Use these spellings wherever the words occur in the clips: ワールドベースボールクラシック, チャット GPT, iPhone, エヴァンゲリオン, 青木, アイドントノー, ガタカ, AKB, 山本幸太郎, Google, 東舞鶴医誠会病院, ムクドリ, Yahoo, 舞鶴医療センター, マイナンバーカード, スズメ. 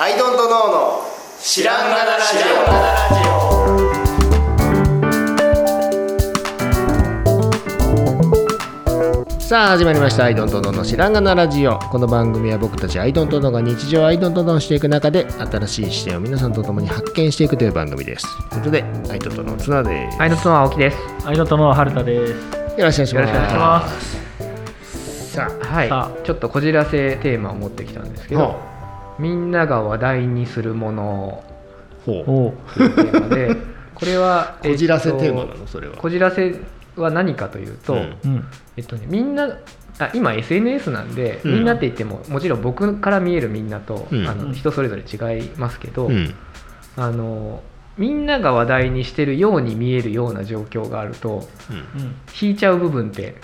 アイドントノーの知らんがなラジオ。さあ始まりました、アイドントノーの知らんがなラジオ。この番組は僕たちアイドントノーが日常アイドントノーしていく中で新しい視点を皆さんと共に発見していくという番組です。ということで、アイドントノーツナです。アイドントノー青木です。アイドントノー春田です。よろしくお願いします。よろしくお願いします。さあ、ちょっとこじらせテーマを持ってきたんですけど、みんなが話題にするものをというテーマで、これはこじらせテーマなの？それはこじらせは何かというと、みんな今 SNS なんで、みんなって言ってももちろん僕から見えるみんなと人それぞれ違いますけど、みんなが話題にしてるように見えるような状況があると引いちゃう部分って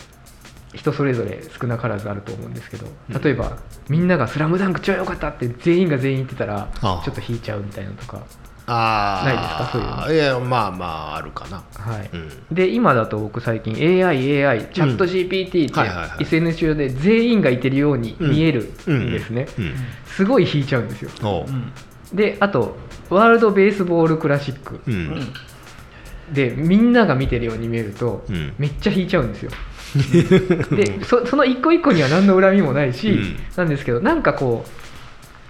人それぞれ少なからずあると思うんですけど、例えば、みんながスラムダンク超良かったって全員が全員言ってたらちょっと引いちゃうみたいなのとか、ないですか、そういうの？いや、まあまああるかな、で今だと僕最近 AI チャット GPT って SNS 上で全員がいてるように見えるんですね。すごい引いちゃうんですよ。であとワールドベースボールクラシック、でみんなが見てるように見えると、めっちゃ引いちゃうんですよ。で その一個一個には何の恨みもないし、なんですけど、なんかこ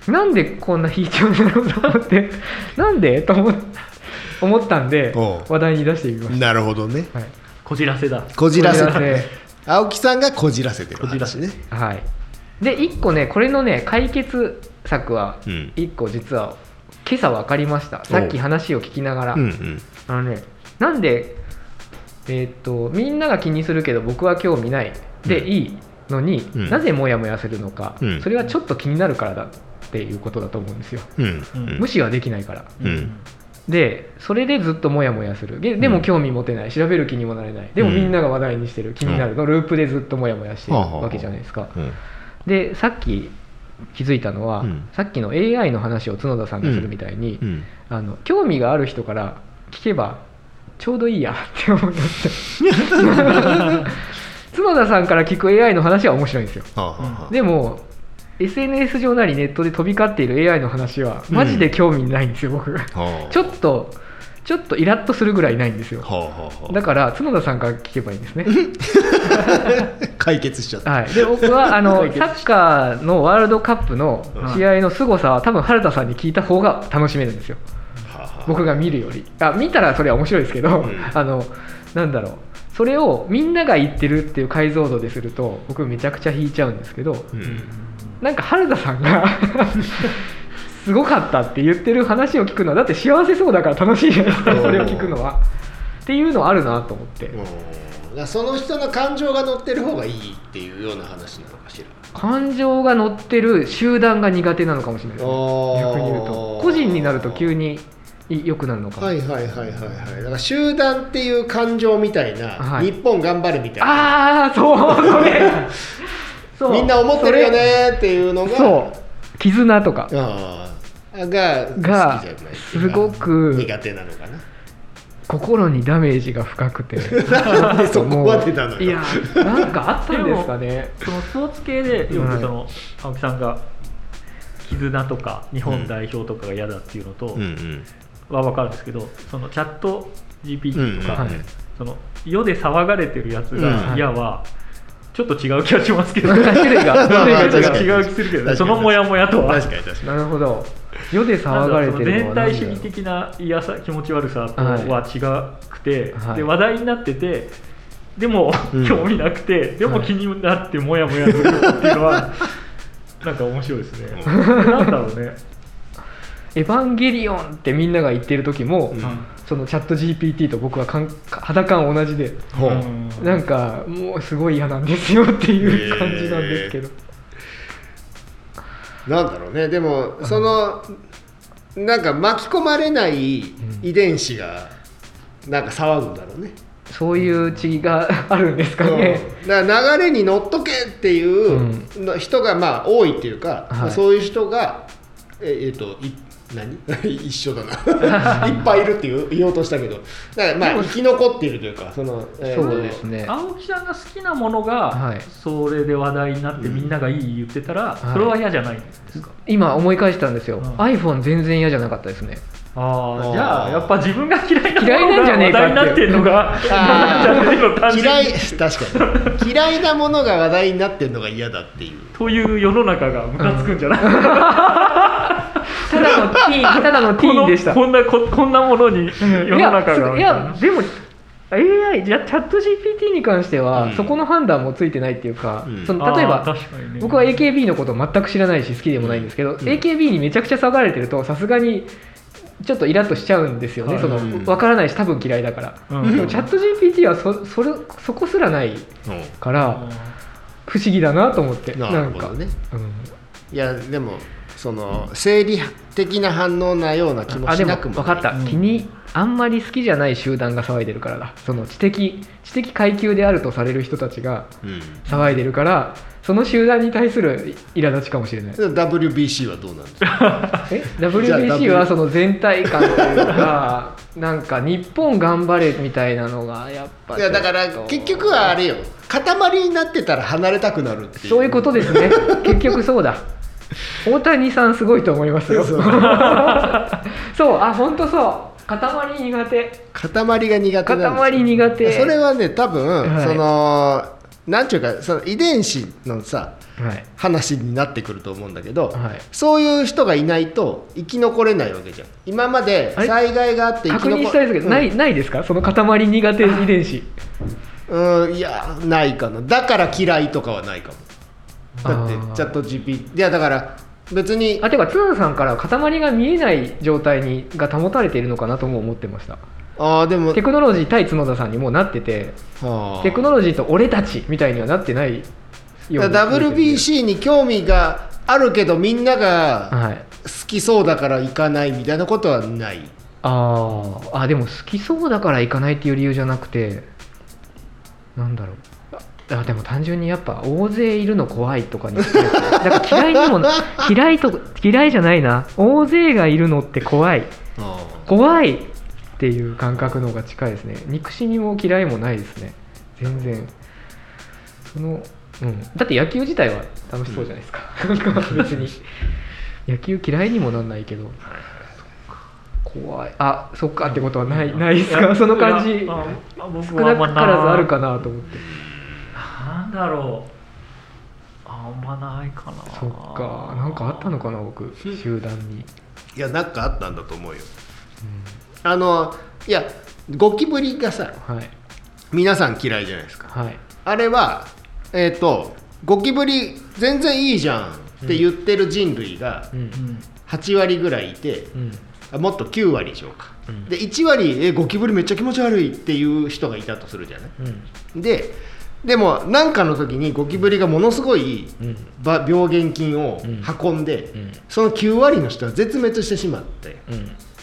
うなんでこんな引いちゃうんだろうと思ってなんでと思ったんで話題に出してみました。なるほどね、こじらせだ。こじらせ、青木さんがこじらせてる話ね。で1個ね、これのね解決策は1個実は今朝分かりました。さっき話を聞きながら、なんでみんなが気にするけど僕は興味ないでいいのに、なぜモヤモヤするのか、それはちょっと気になるからだっていうことだと思うんですよ。無視はできないから、でそれでずっとモヤモヤする。でも興味持てない、調べる気にもなれない、でもみんなが話題にしてる、気になるのループでずっとモヤモヤしてるわけじゃないですか。でさっき気づいたのは、さっきの AI の話を角田さんがするみたいに、興味がある人から聞けばちょうどいいやって思った角田さんから聞く AI の話は面白いんですよ。でも SNS 上なりネットで飛び交っている AI の話はマジで興味ないんですよ、僕ちょっとイラッとするぐらいないんですよ。だから角田さんから聞けばいいんですね。解決しちゃった、で僕はサッカーのワールドカップの試合の凄さは多分原田さんに聞いた方が楽しめるんですよ、僕が見るより。見たらそれは面白いですけど、なんだろう、それをみんなが言ってるっていう解像度ですると僕めちゃくちゃ引いちゃうんですけど、なんか原田さんがすごかったって言ってる話を聞くのはだって幸せそうだから楽しいじゃないですか、それを聞くのはっていうのあるなと思って。その人の感情が乗ってる方がいいっていうような話なのかしら。感情が乗ってる集団が苦手なのかもしれないですね、逆に言うと。個人になると急に良くなるのかも。だから集団っていう感情みたいな、日本頑張るみたいな、そうみんな思ってるよねっていうのが、絆とかがすごく苦手なのかな。心にダメージが深くてなんでそこまでなのよ。いや、なんかあったんですかね。そのスポーツ系でよくその青木さんが絆とか日本代表とかが嫌だっていうのとは分かるんですけど、そのチャット GPT とかその世で騒がれてるやつが嫌はちょっと違う気がしますけど、種類が違う気するけど、そのモヤモヤとは。なるほど、世で騒がれてるのは全体主義的な嫌さ、気持ち悪さとは違くて、で話題になっててでも興味なくて、でも気になってモヤモヤするっていうのはなんか面白いですね。なんだろうね。エヴァンゲリオンってみんなが言ってる時も、そのチャット GPT と僕は肌感同じで、なんかもうすごい嫌なんですよっていう感じなんですけど、なんだろうね。でもそのなんか巻き込まれない遺伝子がなんか騒ぐんだろうね。そういう血があるんですかね。だから流れに乗っとけっていう人がまあ多いっていうか、そういう人が何一緒だないっぱいいるって言おうとしたけど、だからまあ生き残っているというか、その、そうですね、青木さんが好きなものがそれで話題になって、みんながいい言ってたら、それは嫌じゃないんですか？今思い返したんですよ、iPhone 全然嫌じゃなかったですね。あ、じゃあやっぱ自分が嫌いなものが話題になってんのが確かに嫌いなものが話題になってんのが嫌だっていうという世の中がムカつくんじゃないか、ただのティーンでした。こんなものに世の中が、いやでも AI じゃチャット GPT に関しては、そこの判断もついてないっていうか、その例えば、ね、僕は AKB のことを全く知らないし好きでもないんですけど、AKB にめちゃくちゃ騒がれてるとさすがにちょっとイラッとしちゃうんですよね、その分からないし多分嫌いだから、でもチャット GPT は そこすらないから不思議だなと思って。なんか、ね、いやでもその生理的な反応なような気もしなくもない。あ、でも分かった、あんまり好きじゃない集団が騒いでるからだ。その知的階級であるとされる人たちが騒いでるから、その集団に対する苛立ちかもしれない。 WBC はどうなんですか？WBC はその全体感というかなんか日本頑張れみたいなのがやっぱり、だから結局はあれよ、塊になってたら離れたくなるっていう、そういうことですね結局そうだ。大谷さんすごいと思いますよそうあ、本当そう、塊が苦手なんですよ。塊苦手、それはね多分、そのなんていうか、その遺伝子のさ、話になってくると思うんだけど、そういう人がいないと生き残れないわけじゃん。今まで災害があって生き残れ、確認したいですけど、ないですか、その塊苦手遺伝子。いやないかな。だから嫌いとかはないかも。だってチャット GPT いやだから別に、てか津田さんから塊が見えない状態が保たれているのかなとも思ってました。でもテクノロジー対角田さんにもうなってて、テクノロジーと俺たちみたいにはなってないような。 WBC に興味があるけどみんなが好きそうだから行かないみたいなことはない。でも好きそうだから行かないっていう理由じゃなくて、なんだろう、でも単純にやっぱ大勢いるの怖いとかにだから嫌いにも嫌いじゃないな、大勢がいるのって怖いっていう感覚の方が近いですね。憎しみも嫌いもないですね全然。だって野球自体は楽しそうじゃないですか、別に野球嫌いにもなんないけど怖い。そっかってことはないですか、その感じ。少なからずあるかなと思って。なんだろう、あんまないかな。そっか、なんかあったのかな僕集団に。いやなんかあったんだと思うよ、いやゴキブリがさ、皆さん嫌いじゃないですか、あれはゴキブリ全然いいじゃんって言ってる人類が8割ぐらいいて、もっと9割でしょうか、で1割ゴキブリめっちゃ気持ち悪いっていう人がいたとするじゃない、でも何かの時にゴキブリがものすごい病原菌を運んで、その9割の人は絶滅してしまって、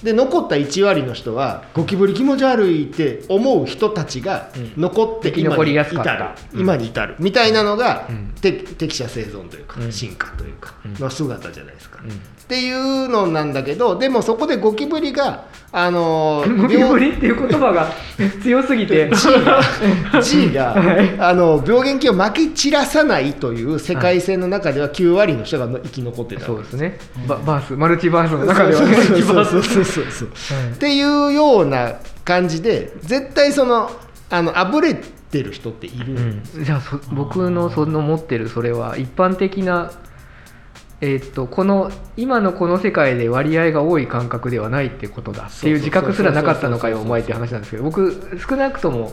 で残った1割の人はゴキブリ気持ち悪いって思う人たちが残って今に至るみたいなのが、適者生存というか進化というかの姿じゃないですか、っていうのなんだけど、でもそこでゴキブリがゴキブリっていう言葉が強すぎてG が病原菌をまき散らさないという世界線の中では9割の人が生き残ってた、そうですね、マルチバースの中ではっていうような感じで、絶対そのあぶれてる人っている、じゃあ僕のその持ってるそれは一般的な今のこの世界で割合が多い感覚ではないってことだっていう自覚すらなかったのかよお前って話なんですけど、僕少なくとも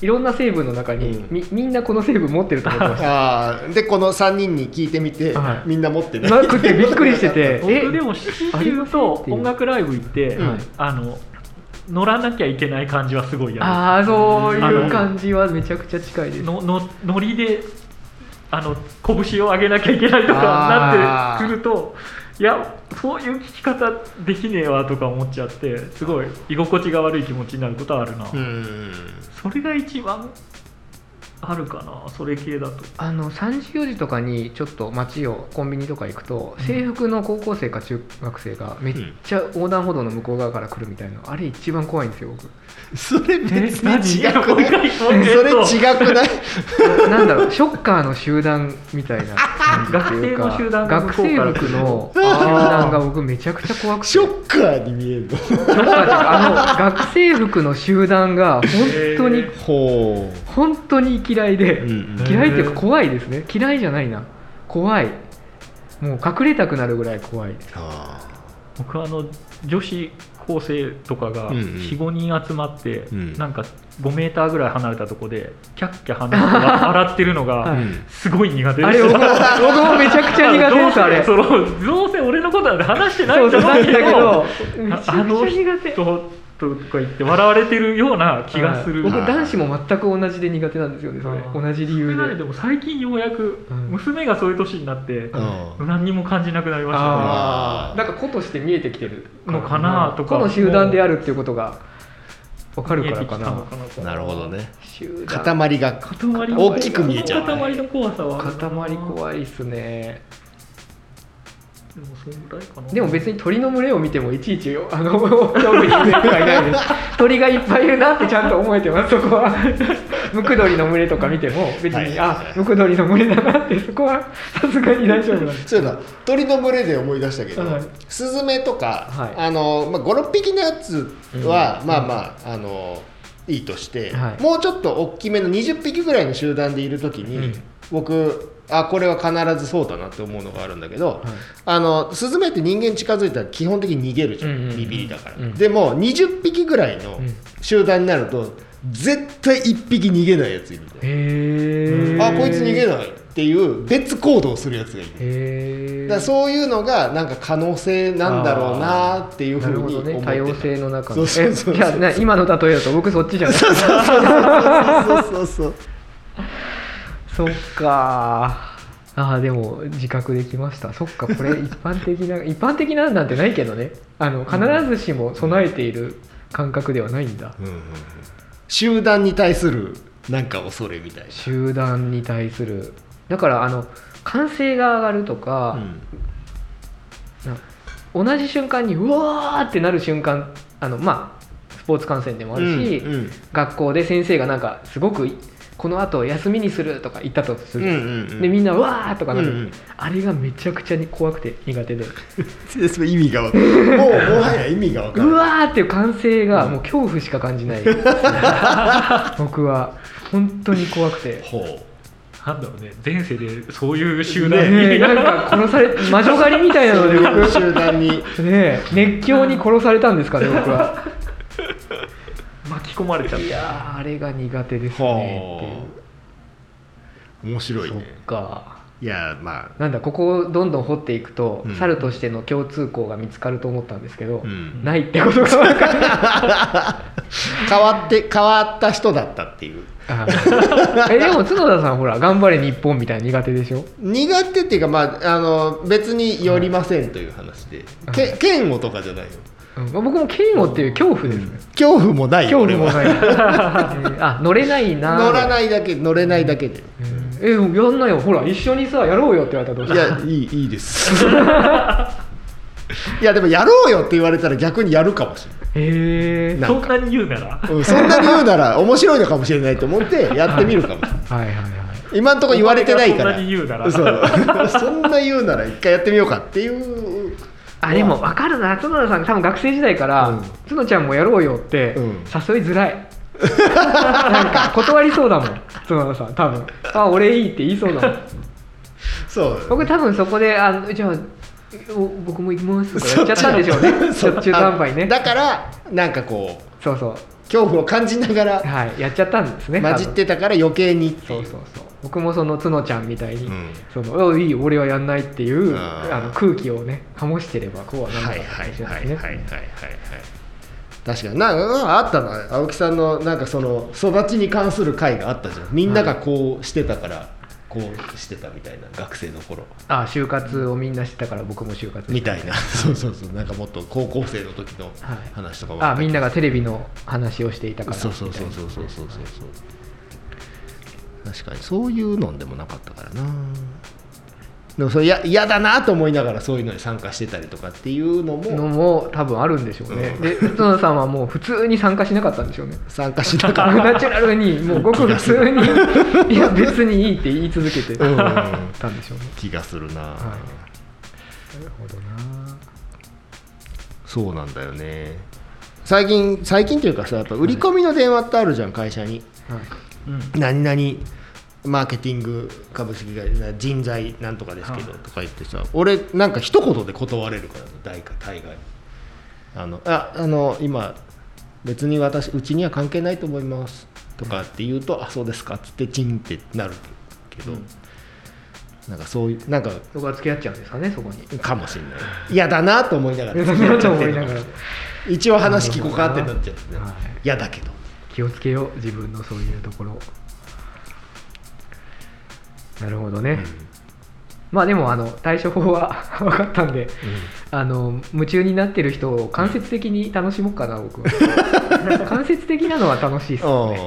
いろんな成分の中に、みんなこの成分持ってると思ってました。でこの3人に聞いてみて、みんな持ってないなくてびっくりしてて僕でも言うと音楽ライブ行って、乗らなきゃいけない感じはすごいやる。そういう感じはめちゃくちゃ近いです。ノリで拳を上げなきゃいけないとかなってくると、いやそういう聞き方できねえわとか思っちゃって、すごい居心地が悪い気持ちになることはあるな。それが一番あるかな、それ系だと。3時4時とかにちょっと街をコンビニとか行くと、制服の高校生か中学生がめっちゃ横断歩道の向こう側から来るみたいな、あれ一番怖いんですよ僕。それ別に違くない？それ違くない？なんだろう、ショッカーの集団みたいな感じっていうか、学生の集団の向こうから、学生服の集団が僕めちゃくちゃ怖くて。ショッカーに見えるの？ショッカーじゃ、学生服の集団が本当に嫌いで、嫌いっていうか怖いですね。嫌いじゃないな、怖い、もう隠れたくなるぐらい怖い。僕は女子高生とかが 4,5 人集まって、なんか5メーターぐらい離れたとこでキャッキャ笑ってるのがすごい苦手です。あれ僕もめちゃくちゃ苦手です。あれどうせ俺のことなんて話してないんだろうけど、めちゃくちゃ苦手とか言って笑われてるような気がする。僕男子も全く同じで苦手なんですよね、それ同じ理由で。でも最近ようやく娘がそういう年になって何にも感じなくなりましたね。なんか子として見えてきてるのかなとか、子の集団であるっていうことが分かるからかな。なるほどね、塊が大きく見えちゃう。塊の怖さは、塊怖いっすね。でも別に鳥の群れを見てもいちいち興味に触れるかいないです。鳥がいっぱいいるなってちゃんと思えてます、そこは。ムクドリの群れとか見ても別に、はい、あ、ムクドリの群れだなって、そこはさすがに大丈夫なんです。そうだ、鳥の群れで思い出したけど、はい、スズメとか、はい、5、6匹のやつは、うん、いいとして、はい、もうちょっと大きめの20匹ぐらいの集団でいるときに、うん、僕これは必ずそうだなって思うのがあるんだけど、はい、スズメって人間近づいたら基本的に逃げるじゃん、ビビりだから、でも20匹ぐらいの集団になると絶対1匹逃げないやついるんだよ。こいつ逃げないっていう別行動するやつがいる。だからそういうのがなんか可能性なんだろうなっていうふうに思って、ね、多様性の中の、いや今の例えだと僕そっちじゃない。そうそっかあ、でも自覚できました。そっか、これ一般的ななんてないけどね、必ずしも備えている感覚ではないんだ、集団に対するなんか恐れみたいな。集団に対する、だから歓声が上がるとか、同じ瞬間にうわーってなる瞬間、スポーツ観戦でもあるし、学校で先生がなんかすごくこのあと休みにするとか言ったとする、でみんなわーとかなる、あれがめちゃくちゃに怖くて苦手で意味が分かるもはや意味が分かるうわーっていう歓声がもう恐怖しか感じない、僕は本当に怖くて。なんだろうね、前世でそういう集団に、なんか殺され、魔女狩りみたいなので僕集団に、熱狂に殺されたんですかね、僕は巻き込まれちゃった。いや、あれが苦手ですねっていう。面白いね。そっか。いや、まあ、なんだ、ここをどんどん掘っていくと、猿としての共通項が見つかると思ったんですけど、ないってことが分かる。変わった人だったっていう。でも角田さんほら、頑張れ日本みたいな苦手でしょ。苦手っていうか、別に寄りませんという話で、嫌悪とかじゃないよ。僕も嫌悪っていう恐怖ですね。恐怖もないよ。恐怖もない。乗れないな。乗れないだけで。やんなよ。ほら一緒にさやろうよって言われたらどうしたら。いいです。いやでもやろうよって言われたら逆にやるかもしれない。そんなに言うなら。そんなに言うなら面白いのかもしれないと思ってやってみるかもしれない。今んとこ言われてないから。そんなに言うなら。そんな言うなら一回やってみようかっていう。でも分かるな、角田さん多分学生時代から角ちゃんもやろうよって誘いづらい、なんか断りそうだもん角田さん多分。俺いいって言いそうだもん。そう、僕多分そこでじゃあ僕も行きますとかやっちゃったんでしょうね。中途半端にね。だからなんかこう、そうそう、恐怖を感じながら、やっちゃったんですね。混じってたから余計に。そう僕もその角ちゃんみたいに、いい俺はやんないっていう空気をね醸してればこうはならないですね。確かにあったな、青木さんのなんかその育ちに関する回があったじゃん。みんながこうしてたからこうしてたみたいな、学生の頃。就活をみんなしてたから僕も就活してたみたいな。そうなんかもっと高校生の時の話とかもあった。みんながテレビの話をしていたから。そうそうそうそうそうそうそう。確かにそういうのでもなかったからな。でもそれ嫌だなと思いながらそういうのに参加してたりとかっていうのも多分あるんでしょうね、うん、で宇都野さんはもう普通に参加しなかったんでしょうね。参加しなかったナチュラルにもうごく普通にいや別にいいって言い続けてたんでしょうね、気がするな、はい、なるほどな。そうなんだよね。最近というかさ、やっぱ売り込みの電話ってあるじゃん、会社に、はいうん、何々マーケティング株式会社人材なんとかですけどとか言ってさ、俺なんか一言で断れるから大概今別にうちには関係ないと思いますとかって言うと、あそうですかっつってチンってなるけど、なんかそういうなんかそこは付き合っちゃうんですかね、そこにかもしれない。嫌だなと思いながら付き合っちゃって一応話聞こうかってなっちゃって嫌だけど気をつけよう自分のそういうところ。なるほどね、うん、まあでも対処法は分かったんで、うん、夢中になってる人を間接的に楽しもうかな僕は間接的なのは楽しいですよね、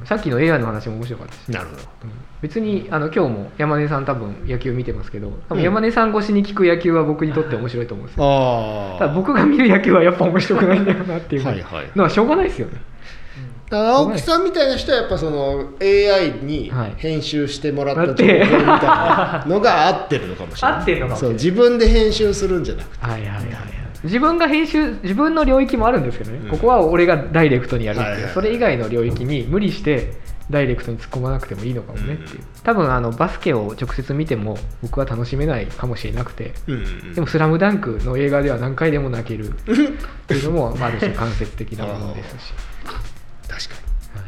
うん、さっきの AI の話も面白かったし、なるほど、うん、別に今日も山根さん多分野球見てますけど、多分山根さん越しに聞く野球は僕にとって面白いと思うんですよ、うん、ただ僕が見る野球はやっぱ面白くないんだよなっていうのはしょうがないですよね、はいはい青木さんみたいな人はやっぱその AI に編集してもらった情報みたいなのが合ってるのかもしれない、合ってるのかもしれない、自分で編集するんじゃなくて、はいはいはい、自分が編集自分の領域もあるんですけどね、うん、ここは俺がダイレクトにやるっていう、はいはい、それ以外の領域に無理してダイレクトに突っ込まなくてもいいのかもねっていう、うん、多分バスケを直接見ても僕は楽しめないかもしれなくて、うん、でもスラムダンクの映画では何回でも泣けるっていうのもある種間接的なものですし確かに、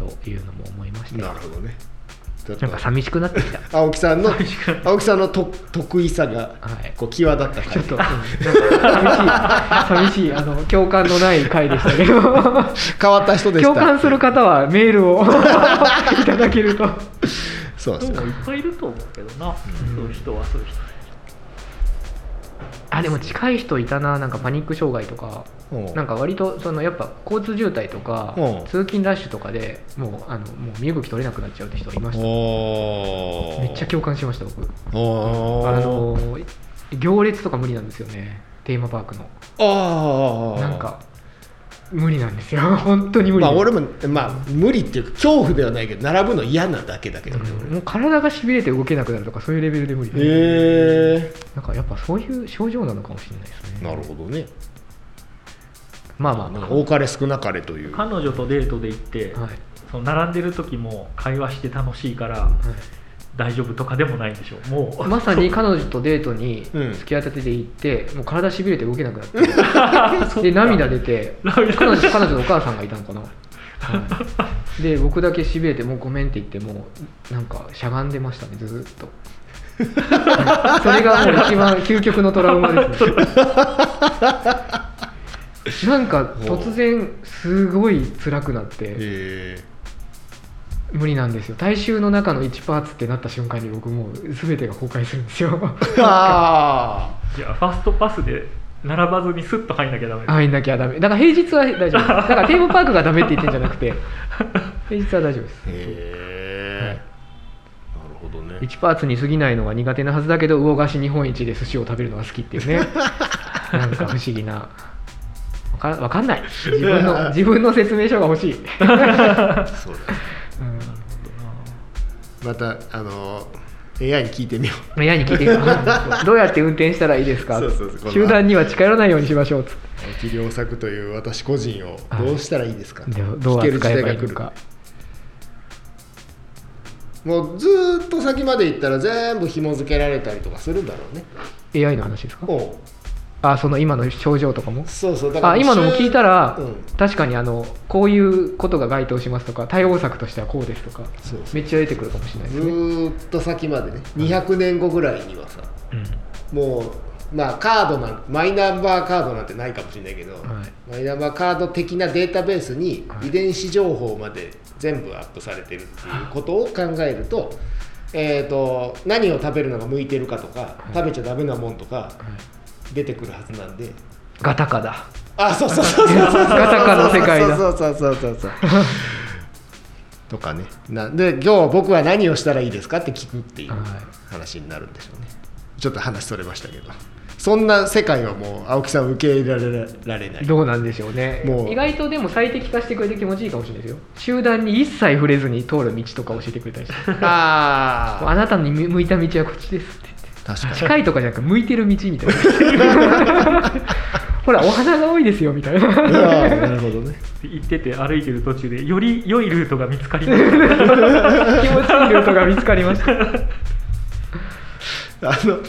はい、というのも思いまして、なるほどね。なんか寂しくなってきた青木さんの得意さがこう際立った回、ちょっと寂しい共感のない回でしたけど変わった人でした。共感する方はメールをいただけるとそうですね、いっぱいいると思うけどな、うん、そういう人はそういう人、あでも近い人いたな、なんかパニック障害とか、なんか割とそのやっぱ交通渋滞とか通勤ラッシュとかでもう身動き取れなくなっちゃうって人いました。めっちゃ共感しました僕。行列とか無理なんですよね、テーマパークの。なんか無理なんですよ本当に無理、まあ、俺も、まあ、無理っていうか恐怖ではないけど並ぶの嫌なだけだけど、ねうん、もう体がしびれて動けなくなるとかそういうレベルで無理です、なんかやっぱそういう症状なのかもしれないですね。なるほどね。まあまあまあ多かれ少なかれという。彼女とデートで行って、はい、その並んでる時も会話して楽しいから、はい大丈夫とかでもないんでしょう。もうまさに彼女とデートに付き合ってて行って、うん、もう体しびれて動けなくなってで涙出て彼女のお母さんがいたのかな、はい、で僕だけしびれてもうごめんって言ってもうなんかしゃがんでましたねずっとそれがもう一番究極のトラウマですねなんか突然すごい辛くなって、無理なんですよ。大衆の中の1パーツってなった瞬間に僕もう全てが崩壊するんですよあいやファストパスで並ばずにスッと入んなきゃダメ、入んなきゃダメだから平日は大丈夫だからテーマパークがダメって言ってんじゃなくて平日は大丈夫です。へー、はい、なるほどね。1パーツに過ぎないのが苦手なはずだけど魚菓子日本一で寿司を食べるのが好きっていうねなんか不思議なわかんない自分の説明書が欲しいそうだねうん、なるほどな。またAI に聞いてみようどうやって運転したらいいですかそう集団には近寄らないようにしましょうつって青木良作という私個人をどうしたらいいですか、はい、どう扱えばいいのか。もうずっと先まで行ったら全部紐付けられたりとかするんだろうね。 AI の話ですか。おあその今の症状とかもそうだからあ今のも聞いたら、うん、確かにこういうことが該当しますとか対応策としてはこうですとかそうめっちゃ出てくるかもしれないですね。ずーっと先までね200年後ぐらいにはさ、うん、もうまあマイナンバーカードなんてないかもしれないけど、はい、マイナンバーカード的なデータベースに遺伝子情報まで全部アップされてるっていうことを考えると、何を食べるのが向いてるかとか、はい、食べちゃダメなもんとか、はい出てくるはずなんでガタカだ。あ、そうそうそうガタカの世界だ。そうそうそうそうそうとかね。なんで今日僕は何をしたらいいですかって聞くっていう話になるんでしょうね、はい、ちょっと話それましたけど、そんな世界はもう青木さん受け入れられない。どうなんでしょうね。もう意外とでも最適化してくれて気持ちいいかもしれないですよ。集団に一切触れずに通る道とか教えてくれたりしてああなたに向いた道はこっちですって言って、確かに近いとかじゃなく向いてる道みたいなほらお花が多いですよみたいな。なるほどね。行ってて歩いてる途中でより良いルートが見つかりました気持ちいいルートが見つかりました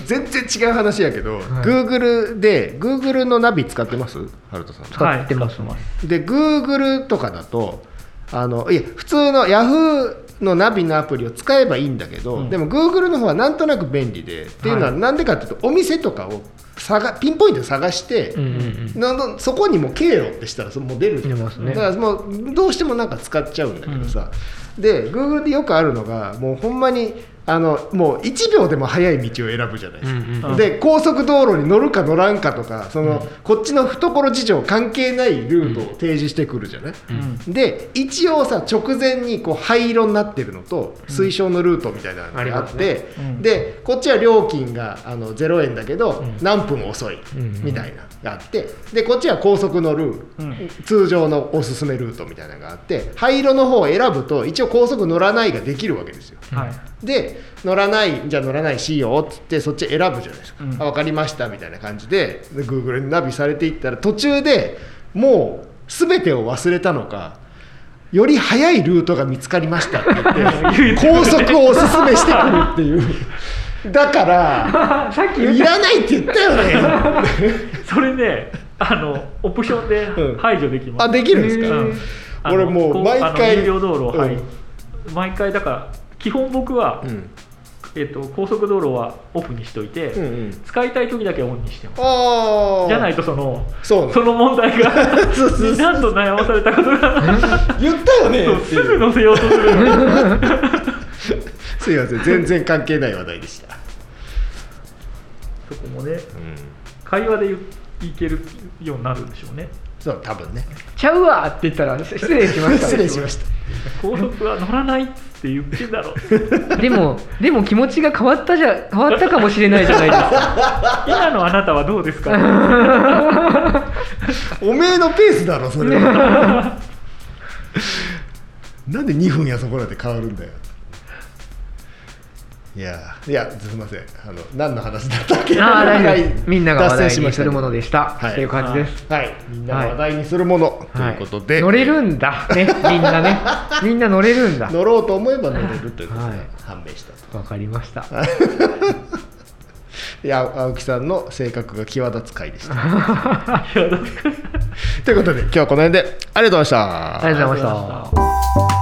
全然違う話やけど、はい、Google で Google のナビ使ってます？ハルトさん使ってます。で Google とかだといや普通の Yahoo のナビのアプリを使えばいいんだけど、うん、でも Google の方はなんとなく便利で、っていうのはなんでかっていうと、お店とかをピンポイントで探して、うんうんうん、そこにも経路ってしたらもう出るじゃん、出ますね。だからもうどうしてもなんか使っちゃうんだけどさ、うん、で Google でよくあるのがもうほんまにもう1秒でも早い道を選ぶじゃないですか、うんうんうん、で高速道路に乗るか乗らんかとかうん、こっちの懐事情関係ないルートを提示してくるじゃない、うん、で一応さ直前にこう灰色になってるのと推奨のルートみたいなのがあって、うんあねうん、でこっちは料金が0円だけど、うん、何分遅いみたいなのがあって、でこっちは高速のルート、うん、通常のおすすめルートみたいなのがあって、灰色の方を選ぶと一応高速乗らないができるわけですよ、はい、で乗らないしよって言ってそっち選ぶじゃないですか、うん、分かりましたみたいな感じで Google にナビされていったら、途中でもう全てを忘れたのか、より早いルートが見つかりましたって言って高速をおすすめしてくるっていうだからさっきいらないって言ったよねそれねオプションで排除できます、うん、あできるんですか、俺もう毎回有料道路を、うん、毎回だから基本僕は、うん高速道路はオフにしといて、うんうん、使いたい時だけオンにしてます。じゃないとその問題が二段と悩まされたことが言ったよねすぐ乗せようとするすいません全然関係ない話題でした。そこもね、うん、会話でいけるようになるんでしょうね。そう多分ね。ちゃうわって言ったら失礼しました失礼しました。高速は乗らないって言ってんだろでも気持ちが変わったかもしれないじゃないですか今のあなたはどうですかおめえのペースだろそれはなんで2分やそこらで変わるんだよ。いやすみません何の話だったっけ。みんなが話題にするものでしたと、はい、いう感じです、はい、みんなが話題にするもの、はい、ということで、はい、乗れるんだ、ねみんな乗れるんだ乗ろうと思えば乗れるということが判明したと、はい、分かりましたいや青木さんの性格が際立つ回でしたということで今日はこの辺でありがとうございました。ありがとうございました。